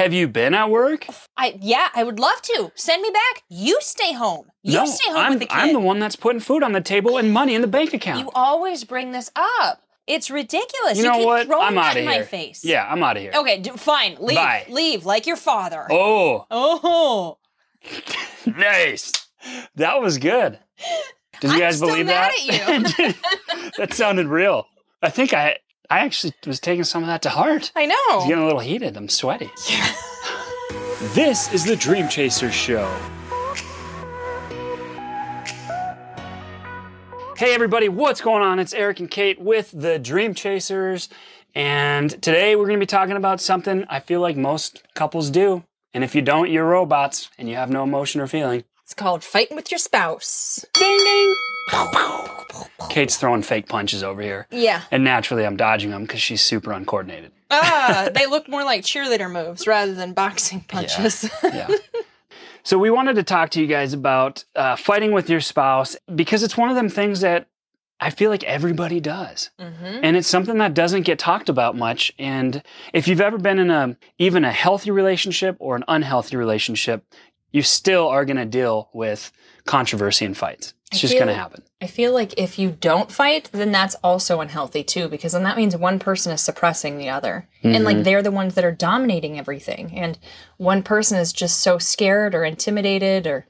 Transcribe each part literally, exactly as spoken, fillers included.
Have you been at work? I yeah, I would love to. Send me back. You stay home. You no, stay home I'm, with the kid. I'm the one that's putting food on the table and money in the bank account. You always bring this up. It's ridiculous. You, you know keep what? Throwing I'm that in here. My face. Yeah, I'm out of here. Okay, d fine. Leave. Bye. Leave like your father. Oh. Oh. Nice. That was good. Did you I'm guys still believe mad that? At you. That sounded real. I think I I actually was taking some of that to heart. I know. It's getting a little heated. I'm sweaty. Yeah. This is the Dream Chasers show. Hey everybody, what's going on? It's Eric and Kate with the Dream Chasers, and today we're going to be talking about something I feel like most couples do, and if you don't, you're robots, and you have no emotion or feeling. It's called fighting with your spouse. Ding, ding. Kate's throwing fake punches over here. Yeah. And naturally, I'm dodging them because she's super uncoordinated. Ah, they look more like cheerleader moves rather than boxing punches. Yeah. Yeah. So we wanted to talk to you guys about uh, fighting with your spouse because it's one of them things that I feel like everybody does. Mm-hmm. And it's something that doesn't get talked about much. And if you've ever been in a even a healthy relationship or an unhealthy relationship, you still are going to deal with controversy and fights. It's I just going to happen. I feel like if you don't fight, then that's also unhealthy too, because then that means one person is suppressing the other. Mm-hmm. And like they're the ones that are dominating everything. And one person is just so scared or intimidated or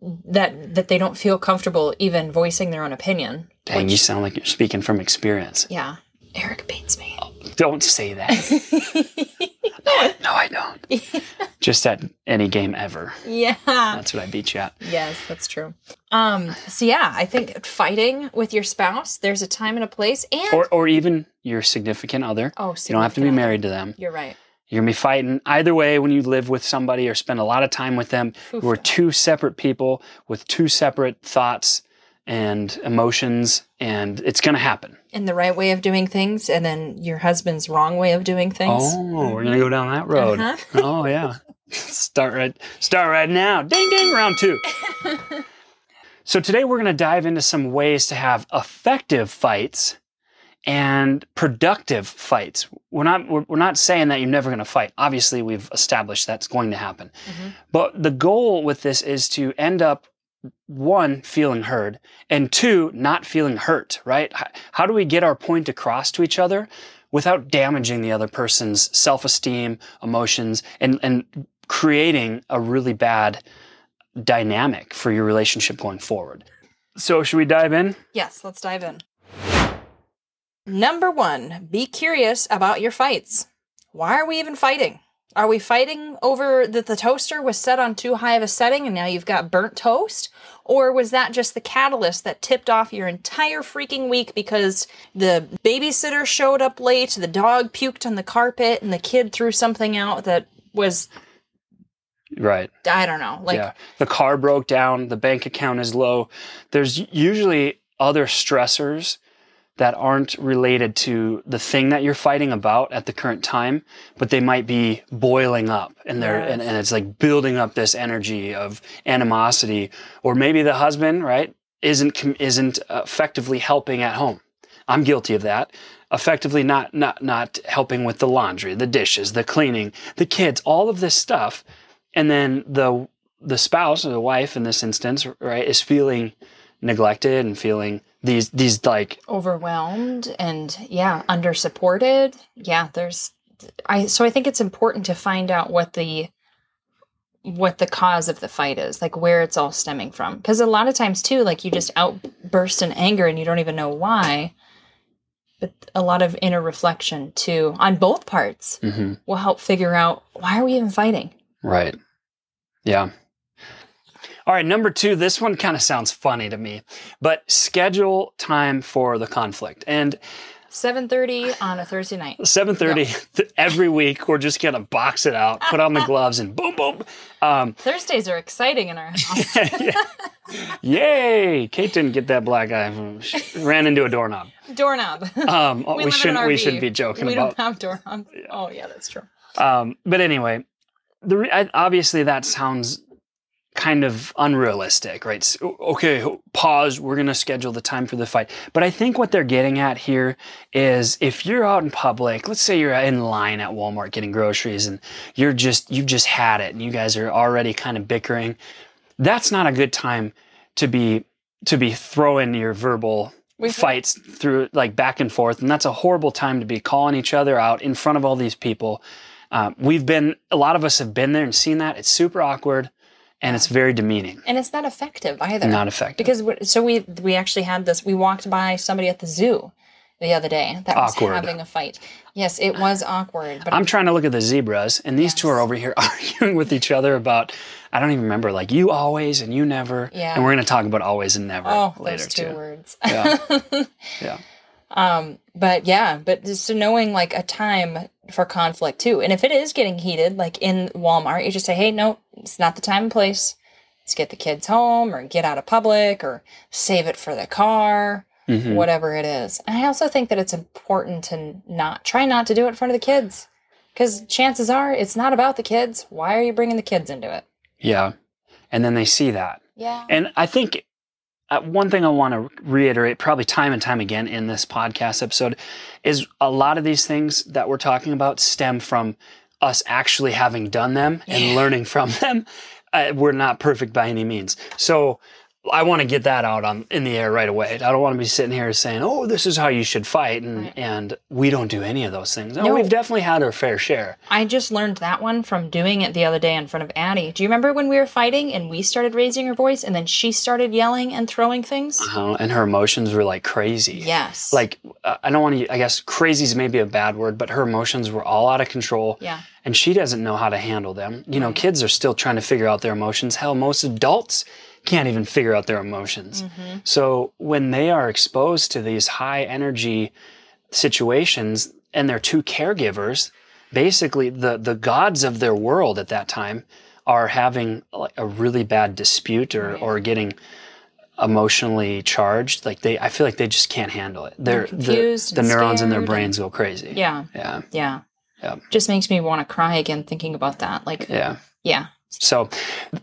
that that they don't feel comfortable even voicing their own opinion. Dang, which, you sound like you're speaking from experience. Yeah. Eric beats me. Oh, don't say that. No, no, I don't. Just at any game ever. Yeah. That's what I beat you at. Yes, that's true. Um, so yeah, I think fighting with your spouse, there's a time and a place. and Or, or even your significant other. Oh, significant You don't have to be married other. to them. You're right. You're going to be fighting either way when you live with somebody or spend a lot of time with them. Oof. We're two separate people with two separate thoughts and emotions, and it's going to happen. And the right way of doing things, and then your husband's wrong way of doing things. Oh, we're going to go down that road. Uh-huh. Oh, yeah. Start right, start right now. Ding, ding, round two. So today we're going to dive into some ways to have effective fights and productive fights. We're not, we're, we're not saying that you're never going to fight. Obviously, we've established that's going to happen. Mm-hmm. But the goal with this is to end up one, feeling heard, and two, not feeling hurt, right? How do we get our point across to each other without damaging the other person's self-esteem, emotions, and, and creating a really bad dynamic for your relationship going forward? So should we dive in? Yes, let's dive in. Number one, be curious about your fights. Why are we even fighting? Are we fighting over that the toaster was set on too high of a setting and now you've got burnt toast? Or was that just the catalyst that tipped off your entire freaking week because the babysitter showed up late, the dog puked on the carpet, and the kid threw something out that was... Right. I don't know. Like yeah. The car broke down, the bank account is low. There's usually other stressors that aren't related to the thing that you're fighting about at the current time, but they might be boiling up and they're, yes. and, and it's like building up this energy of animosity, or maybe the husband, right, isn't, isn't effectively helping at home. I'm guilty of that. Effectively not, not, not helping with the laundry, the dishes, the cleaning, the kids, all of this stuff. And then the, the spouse or the wife in this instance, right, is feeling neglected and feeling These, these like... Overwhelmed and, yeah, under-supported. Yeah, there's... I So I think it's important to find out what the what the cause of the fight is, like where it's all stemming from. Because a lot of times, too, like you just outburst in anger and you don't even know why. But a lot of inner reflection, too, on both parts mm-hmm. will help figure out, why are we even fighting? Right. Yeah. All right, number two, this one kind of sounds funny to me, but schedule time for the conflict. And seven thirty on a Thursday night. seven thirty th- every week, we're just going to box it out, put on the gloves, and boom, boom. Um, Thursdays are exciting in our house. Yeah, yeah. Yay! Kate didn't get that black eye. She ran into a doorknob. Doorknob. Um, we, we shouldn't we shouldn't be joking we about. We don't have doorknobs. Yeah. Oh, yeah, that's true. Um, but anyway, the re- I, obviously that sounds... kind of unrealistic, right? So, okay, pause, we're gonna schedule the time for the fight. But I think what they're getting at here is if you're out in public, let's say you're in line at Walmart getting groceries and you're just, you've just had it and you guys are already kind of bickering, that's not a good time to be, to be throwing your verbal We've fights through like back and forth. And that's a horrible time to be calling each other out in front of all these people. Um, we've been, a lot of us have been there and seen that. It's super awkward. And it's very demeaning. And it's not effective either. Not effective. Because, we're, so we we actually had this, we walked by somebody at the zoo the other day that awkward. was having a fight. Yes, it was awkward. But I'm trying to look at the zebras, and these yes. two are over here arguing with each other about, I don't even remember, like you always and you never. Yeah. And we're going to talk about always and never oh, later those two too. words. Yeah. yeah. Um, but yeah, but just knowing like a time for conflict too. And if it is getting heated, like in Walmart, you just say, hey, no, it's not the time and place. Let's get the kids home or get out of public or save it for the car, mm-hmm. whatever it is. And I also think that it's important to not try not to do it in front of the kids because chances are it's not about the kids. Why are you bringing the kids into it? Yeah. And then they see that. Yeah. And I think Uh, one thing I want to reiterate probably time and time again in this podcast episode is a lot of these things that we're talking about stem from us actually having done them and yeah. learning from them. Uh, we're not perfect by any means. So I want to get that out on in the air right away. I don't want to be sitting here saying, oh, this is how you should fight. And, right. and we don't do any of those things. No. Oh, we've definitely had our fair share. I just learned that one from doing it the other day in front of Addie. Do you remember when we were fighting and we started raising her voice and then she started yelling and throwing things? Uh-huh. And her emotions were like crazy. Yes. Like, uh, I don't want to, I guess crazy is maybe a bad word, but her emotions were all out of control. Yeah. And she doesn't know how to handle them. You know, right. kids are still trying to figure out their emotions. Hell, most adults can't even figure out their emotions. Mm-hmm. So when they are exposed to these high energy situations and they're two caregivers, basically the, the gods of their world at that time are having a really bad dispute or, right. or getting emotionally charged. Like they, I feel like they just can't handle it. They're, they're confused the, the neurons in their brains and, go crazy. Yeah. Yeah. Yeah. Yeah. Just makes me want to cry again thinking about that. Like, yeah. Yeah. So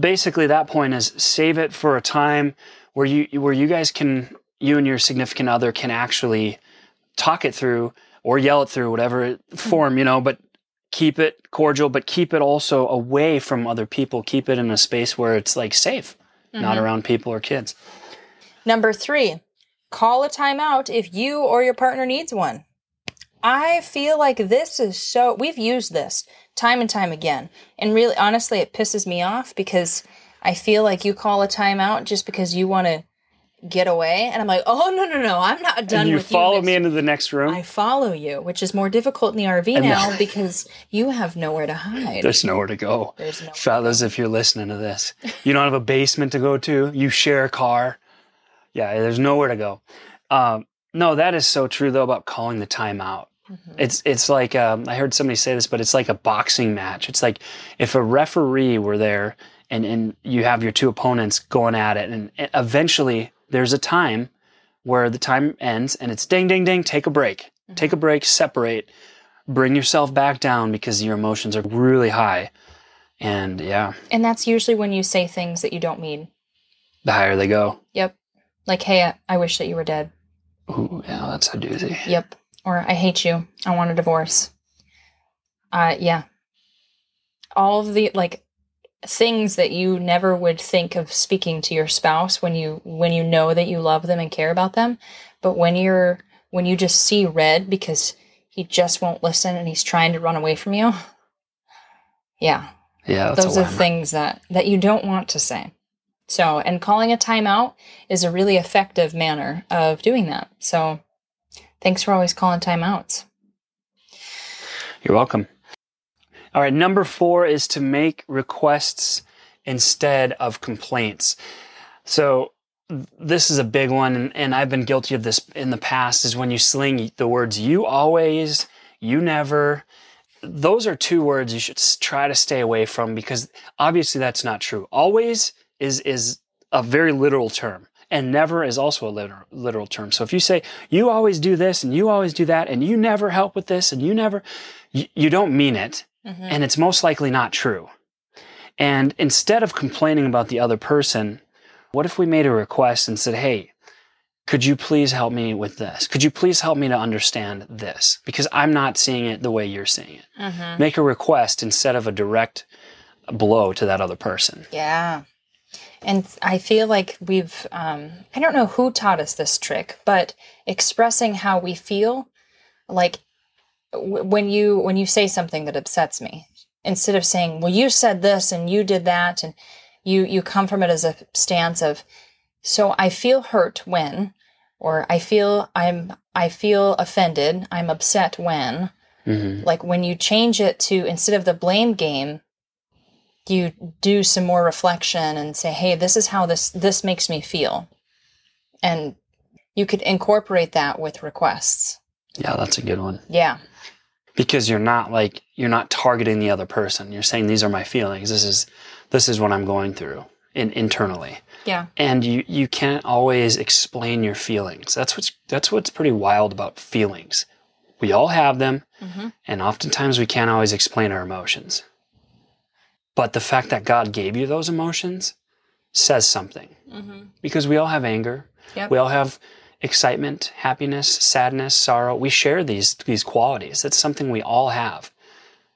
basically that point is save it for a time where you where you guys can, you and your significant other can actually talk it through or yell it through, whatever form, you know, but keep it cordial, but keep it also away from other people. Keep it in a space where it's like safe, mm-hmm. not around people or kids. Number three, call a timeout if you or your partner needs one. I feel like this is so, we've used this time and time again. And really, honestly, it pisses me off because I feel like you call a timeout just because you want to get away. And I'm like, oh, no, no, no, I'm not done with you. And you follow me into the next room? I follow you, which is more difficult in the R V now because you have nowhere to hide. There's nowhere to go. There's nowhere. Fellas, if you're listening to this, you don't have a basement to go to. You share a car. Yeah, there's nowhere to go. Um, no, that is so true, though, about calling the timeout. Mm-hmm. It's it's like, um, I heard somebody say this, but it's like a boxing match. It's like if a referee were there and, and you have your two opponents going at it, and eventually there's a time where the time ends and it's ding, ding, ding, take a break. Mm-hmm. Take a break, separate, bring yourself back down because your emotions are really high. And yeah. And that's usually when you say things that you don't mean. The higher they go. Yep. Like, hey, I wish that you were dead. Ooh, yeah, that's a doozy. Yep. Or I hate you. I want a divorce. Uh, yeah. All of the like things that you never would think of speaking to your spouse when you when you know that you love them and care about them, but when you're when you just see red because he just won't listen and he's trying to run away from you. Yeah. Yeah. Those are things that that you don't want to say. So, and calling a timeout is a really effective manner of doing that. So. Thanks for always calling timeouts. You're welcome. All right, number four is to make requests instead of complaints. So this is a big one, and, and I've been guilty of this in the past, is when you sling the words you always, you never. Those are two words you should try to stay away from because obviously that's not true. Always is, is a very literal term. And never is also a literal, literal term. So if you say, you always do this and you always do that and you never help with this and you never, you, you don't mean it. Mm-hmm. And it's most likely not true. And instead of complaining about the other person, what if we made a request and said, hey, could you please help me with this? Could you please help me to understand this? Because I'm not seeing it the way you're seeing it. Mm-hmm. Make a request instead of a direct blow to that other person. Yeah. And I feel like we've, um, I don't know who taught us this trick, but expressing how we feel, like w- when you, when you say something that upsets me, instead of saying, well, you said this and you did that, and you, you come from it as a stance of, so I feel hurt when, or I feel I'm, I feel offended. I'm upset when, mm-hmm. like when you change it to, instead of the blame game, you do some more reflection and say, hey, this is how this, this makes me feel. And you could incorporate that with requests. Yeah, that's a good one. Yeah. Because you're not like, you're not targeting the other person. You're saying, these are my feelings. This is, this is what I'm going through in, internally. Yeah. And you, you can't always explain your feelings. That's what's, that's what's pretty wild about feelings. We all have them. Mm-hmm. And oftentimes we can't always explain our emotions. But the fact that God gave you those emotions says something. Mm-hmm. Because we all have anger. Yep. We all have excitement, happiness, sadness, sorrow. We share these, these qualities. That's something we all have.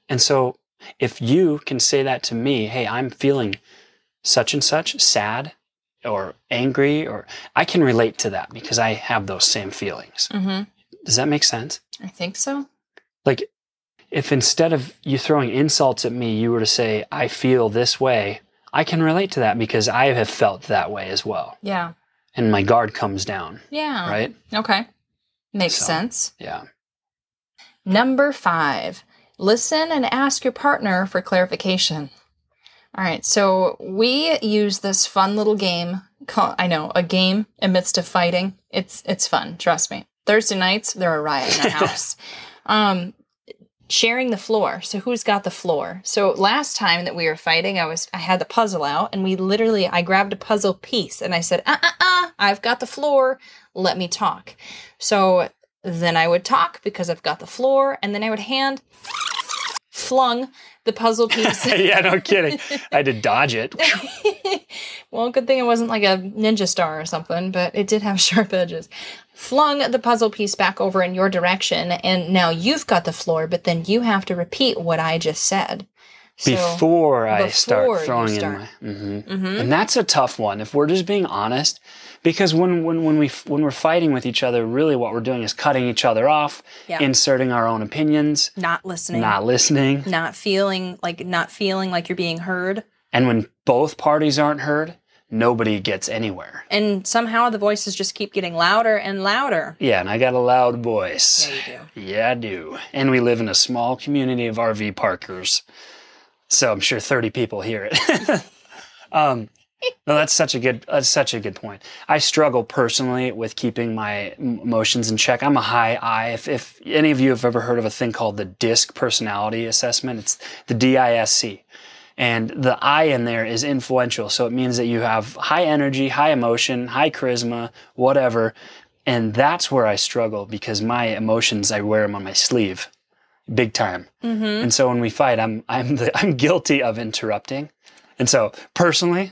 And so if you can say that to me, hey, I'm feeling such and such, sad or angry, or I can relate to that because I have those same feelings. Mm-hmm. Does that make sense? I think so. Like, if instead of you throwing insults at me, you were to say, I feel this way, I can relate to that because I have felt that way as well. Yeah. And my guard comes down. Yeah. Right? Okay. Makes so, sense. Yeah. Number five, listen and ask your partner for clarification. All right. So we use this fun little game called, I know, a game amidst of fighting. It's, it's fun. Trust me. Thursday nights, there are riots in the house. Um, Sharing the floor. So who's got the floor? So last time that we were fighting, I was, I had the puzzle out and we literally, I grabbed a puzzle piece and I said, uh, uh, uh, I've got the floor. Let me talk. So then I would talk because I've got the floor, and then I would hand flung the puzzle piece. Yeah, no kidding. I had to dodge it. Well, good thing it wasn't like a ninja star or something, but it did have sharp edges. Flung the puzzle piece back over in your direction, and now you've got the floor, but then you have to repeat what I just said. So, before I before start throwing start. in my... Mm-hmm. Mm-hmm. And that's a tough one, if we're just being honest, because when, when, when, we, when we're fighting with each other, really what we're doing is cutting each other off, yeah. inserting our own opinions. Not listening. Not listening. Not feeling like, not feeling like you're being heard. And when both parties aren't heard, nobody gets anywhere. And somehow the voices just keep getting louder and louder. Yeah, and I got a loud voice. Yeah, you do. Yeah, I do. And we live in a small community of R V parkers, so I'm sure thirty people hear it. um, no, that's such a good. That's such a good point. I struggle personally with keeping my emotions in check. I'm a high I. If, if any of you have ever heard of a thing called the DISC personality assessment, it's the D I S C. And the I in there is influential. So it means that you have high energy, high emotion, high charisma, whatever. And that's where I struggle because my emotions, I wear them on my sleeve big time. Mm-hmm. And so when we fight, I'm I'm the, I'm guilty of interrupting. And so personally,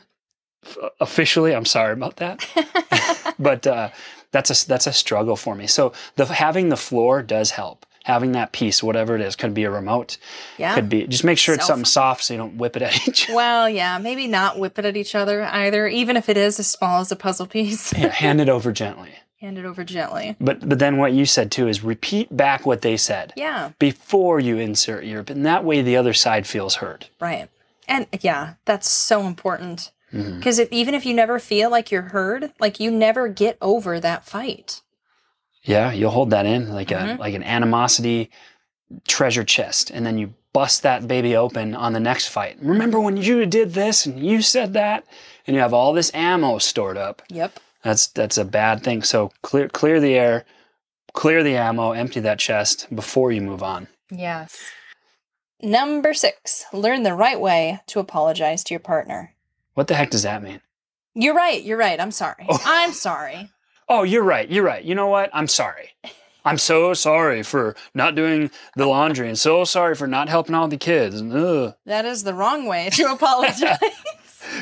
officially, I'm sorry about that. But uh, that's a, that's a struggle for me. So the having the floor does help. Having that piece, whatever it is, could be a remote, yeah. could be, just make sure it's something soft so you don't whip it at each other. Well, yeah, maybe not whip it at each other either, even if it is as small as a puzzle piece. Yeah, hand it over gently. Hand it over gently. But but then what you said too is repeat back what they said. Yeah. Before you insert your, and that way the other side feels heard. Right. And yeah, that's so important. Because mm-hmm. even if you never feel like you're heard, like you never get over that fight. Yeah, you'll hold that in like a mm-hmm. like an animosity treasure chest, and then you bust that baby open on the next fight. Remember when you did this and you said that, and you have all this ammo stored up. Yep. That's that's a bad thing. So clear clear the air, clear the ammo, empty that chest before you move on. Yes. Number six, learn the right way to apologize to your partner. What the heck does that mean? You're right, you're right. I'm sorry. Oh. I'm sorry. Oh, you're right. You're right. You know what? I'm sorry. I'm so sorry for not doing the laundry and so sorry for not helping out the kids. Ugh. That is the wrong way to apologize.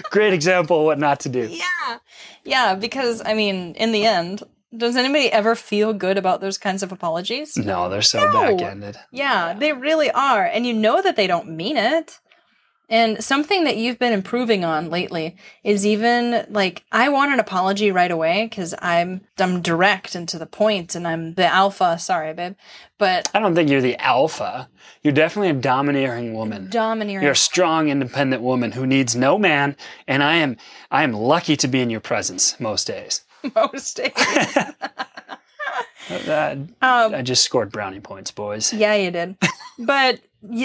Great example of what not to do. Yeah. Yeah, because, I mean, in the end, does anybody ever feel good about those kinds of apologies? No, they're so no. back-ended. Yeah, they really are. And you know that they don't mean it. And something that you've been improving on lately is even, like, I want an apology right away because I'm I'm direct and to the point and I'm the alpha. Sorry, babe. But I don't think you're the alpha. You're definitely a domineering woman. Domineering. You're a strong, independent woman who needs no man. And I am I am lucky to be in your presence most days. Most days. I, um, I just scored brownie points, boys. Yeah, you did. But...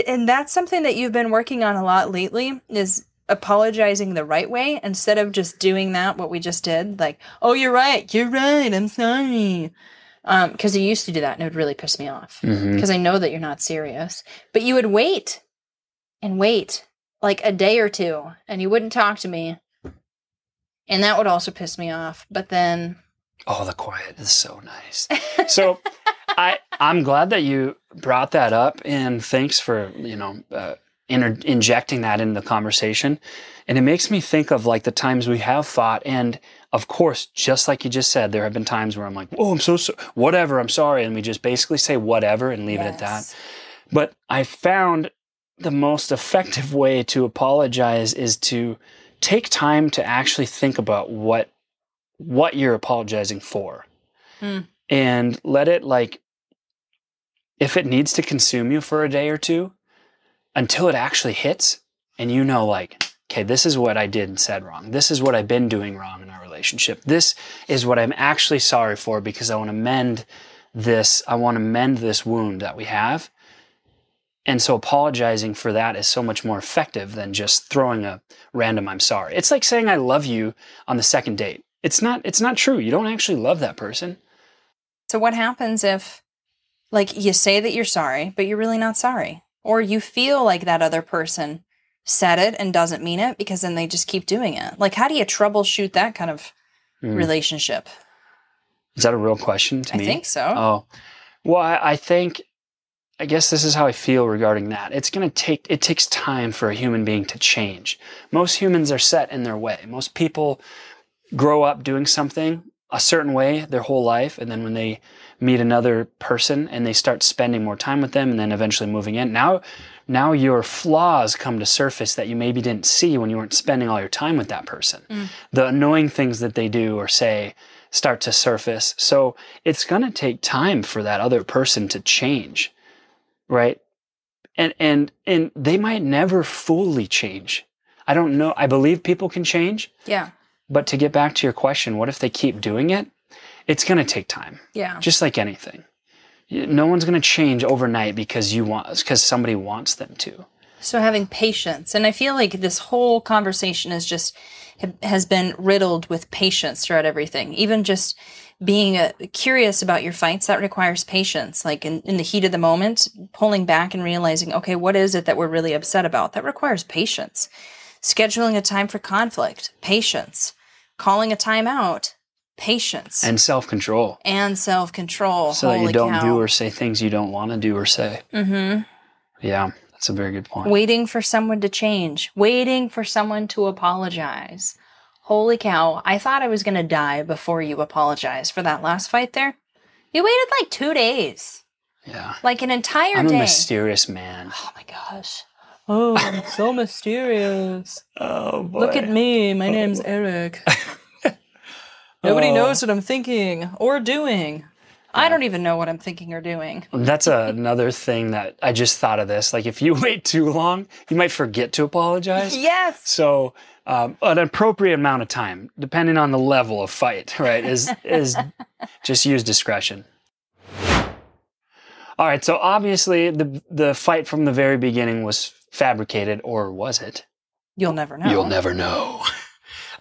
And that's something that you've been working on a lot lately is apologizing the right way instead of just doing that, what we just did. Like, oh, you're right. You're right. I'm sorry. Um, because you used to do that and it would really piss me off because mm-hmm. I know that you're not serious. But you would wait and wait like a day or two and you wouldn't talk to me. And that would also piss me off. But then... Oh, the quiet is so nice. So... I, I'm glad that you brought that up, and thanks for, you know, uh, inter- injecting that into the conversation. And it makes me think of, like, the times we have fought. And, of course, just like you just said, there have been times where I'm like, oh, I'm so sorry, whatever, I'm sorry. And we just basically say whatever and leave yes. it at that. But I found the most effective way to apologize is to take time to actually think about what what you're apologizing for. Mm. And let it, like, if it needs to consume you for a day or two, until it actually hits, and you know, like, okay, this is what I did and said wrong. This is what I've been doing wrong in our relationship. This is what I'm actually sorry for because I want to mend this. I want to mend this wound that we have. And so apologizing for that is so much more effective than just throwing a random I'm sorry. It's like saying I love you on the second date. It's not, it's not true. You don't actually love that person. So what happens if, like, you say that you're sorry, but you're really not sorry? Or you feel like that other person said it and doesn't mean it because then they just keep doing it. Like, how do you troubleshoot that kind of mm. relationship? Is that a real question to I me? I think so. Oh, well, I, I think, I guess this is how I feel regarding that. It's going to take, it takes time for a human being to change. Most humans are set in their way. Most people grow up doing something a certain way their whole life, and then when they meet another person and they start spending more time with them and then eventually moving in, now now your flaws come to surface that you maybe didn't see when you weren't spending all your time with that person. Mm. The annoying things that they do or say start to surface. So it's going to take time for that other person to change, right? And and and they might never fully change. I don't know. I believe people can change. Yeah. But to get back to your question, what if they keep doing it? It's going to take time. Yeah. Just like anything. No one's going to change overnight because you want, because somebody wants them to. So having patience. And I feel like this whole conversation is just, has been riddled with patience throughout everything. Even just being uh, curious about your fights, that requires patience. Like in, in the heat of the moment, pulling back and realizing, okay, what is it that we're really upset about? That requires patience. Scheduling a time for conflict, patience. Calling a timeout, patience. And self-control. And self-control. So that you don't cow. do or say things you don't want to do or say. Mm-hmm. Yeah, that's a very good point. Waiting for someone to change. Waiting for someone to apologize. Holy cow, I thought I was going to die before you apologized for that last fight there. You waited like two days. Yeah. Like an entire I'm day. I'm a mysterious man. Oh my gosh. Oh, I'm so mysterious. Oh, boy. Look at me. My name's Eric. Nobody oh. knows what I'm thinking or doing. Yeah. I don't even know what I'm thinking or doing. That's a, another thing that I just thought of this. Like, if you wait too long, you might forget to apologize. Yes. So um, an appropriate amount of time, depending on the level of fight, right, is is just use discretion. All right. So obviously the the fight from the very beginning was fabricated, or was it? You'll never know. You'll never know.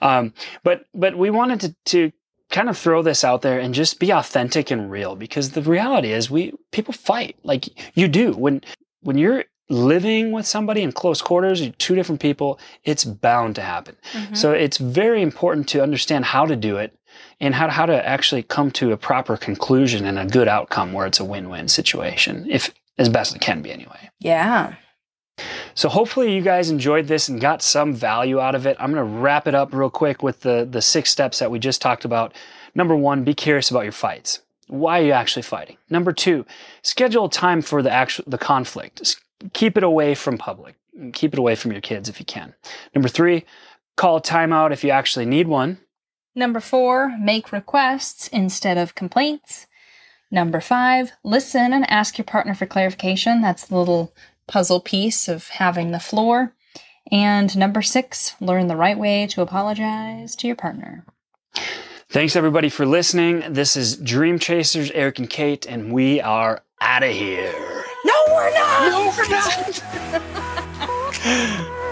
Um, but but we wanted to, to kind of throw this out there and just be authentic and real, because the reality is we people fight. Like, you do. When when you're living with somebody in close quarters, you're two different people, it's bound to happen. Mm-hmm. So it's very important to understand how to do it and how, how to actually come to a proper conclusion and a good outcome where it's a win-win situation, if as best it can be anyway. Yeah. So hopefully you guys enjoyed this and got some value out of it. I'm going to wrap it up real quick with the, the six steps that we just talked about. Number one, be curious about your fights. Why are you actually fighting? Number two, schedule time for the actual, the conflict. Keep it away from public. Keep it away from your kids if you can. Number three, call a timeout if you actually need one. Number four, make requests instead of complaints. Number five, listen and ask your partner for clarification. That's the little puzzle piece of having the floor. And number six, learn the right way to apologize to your partner. Thanks everybody for listening. This is Dream Chasers, Eric and Kate, and we are out of here. No, we're not! No, we're not!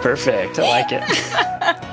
Perfect. I like it.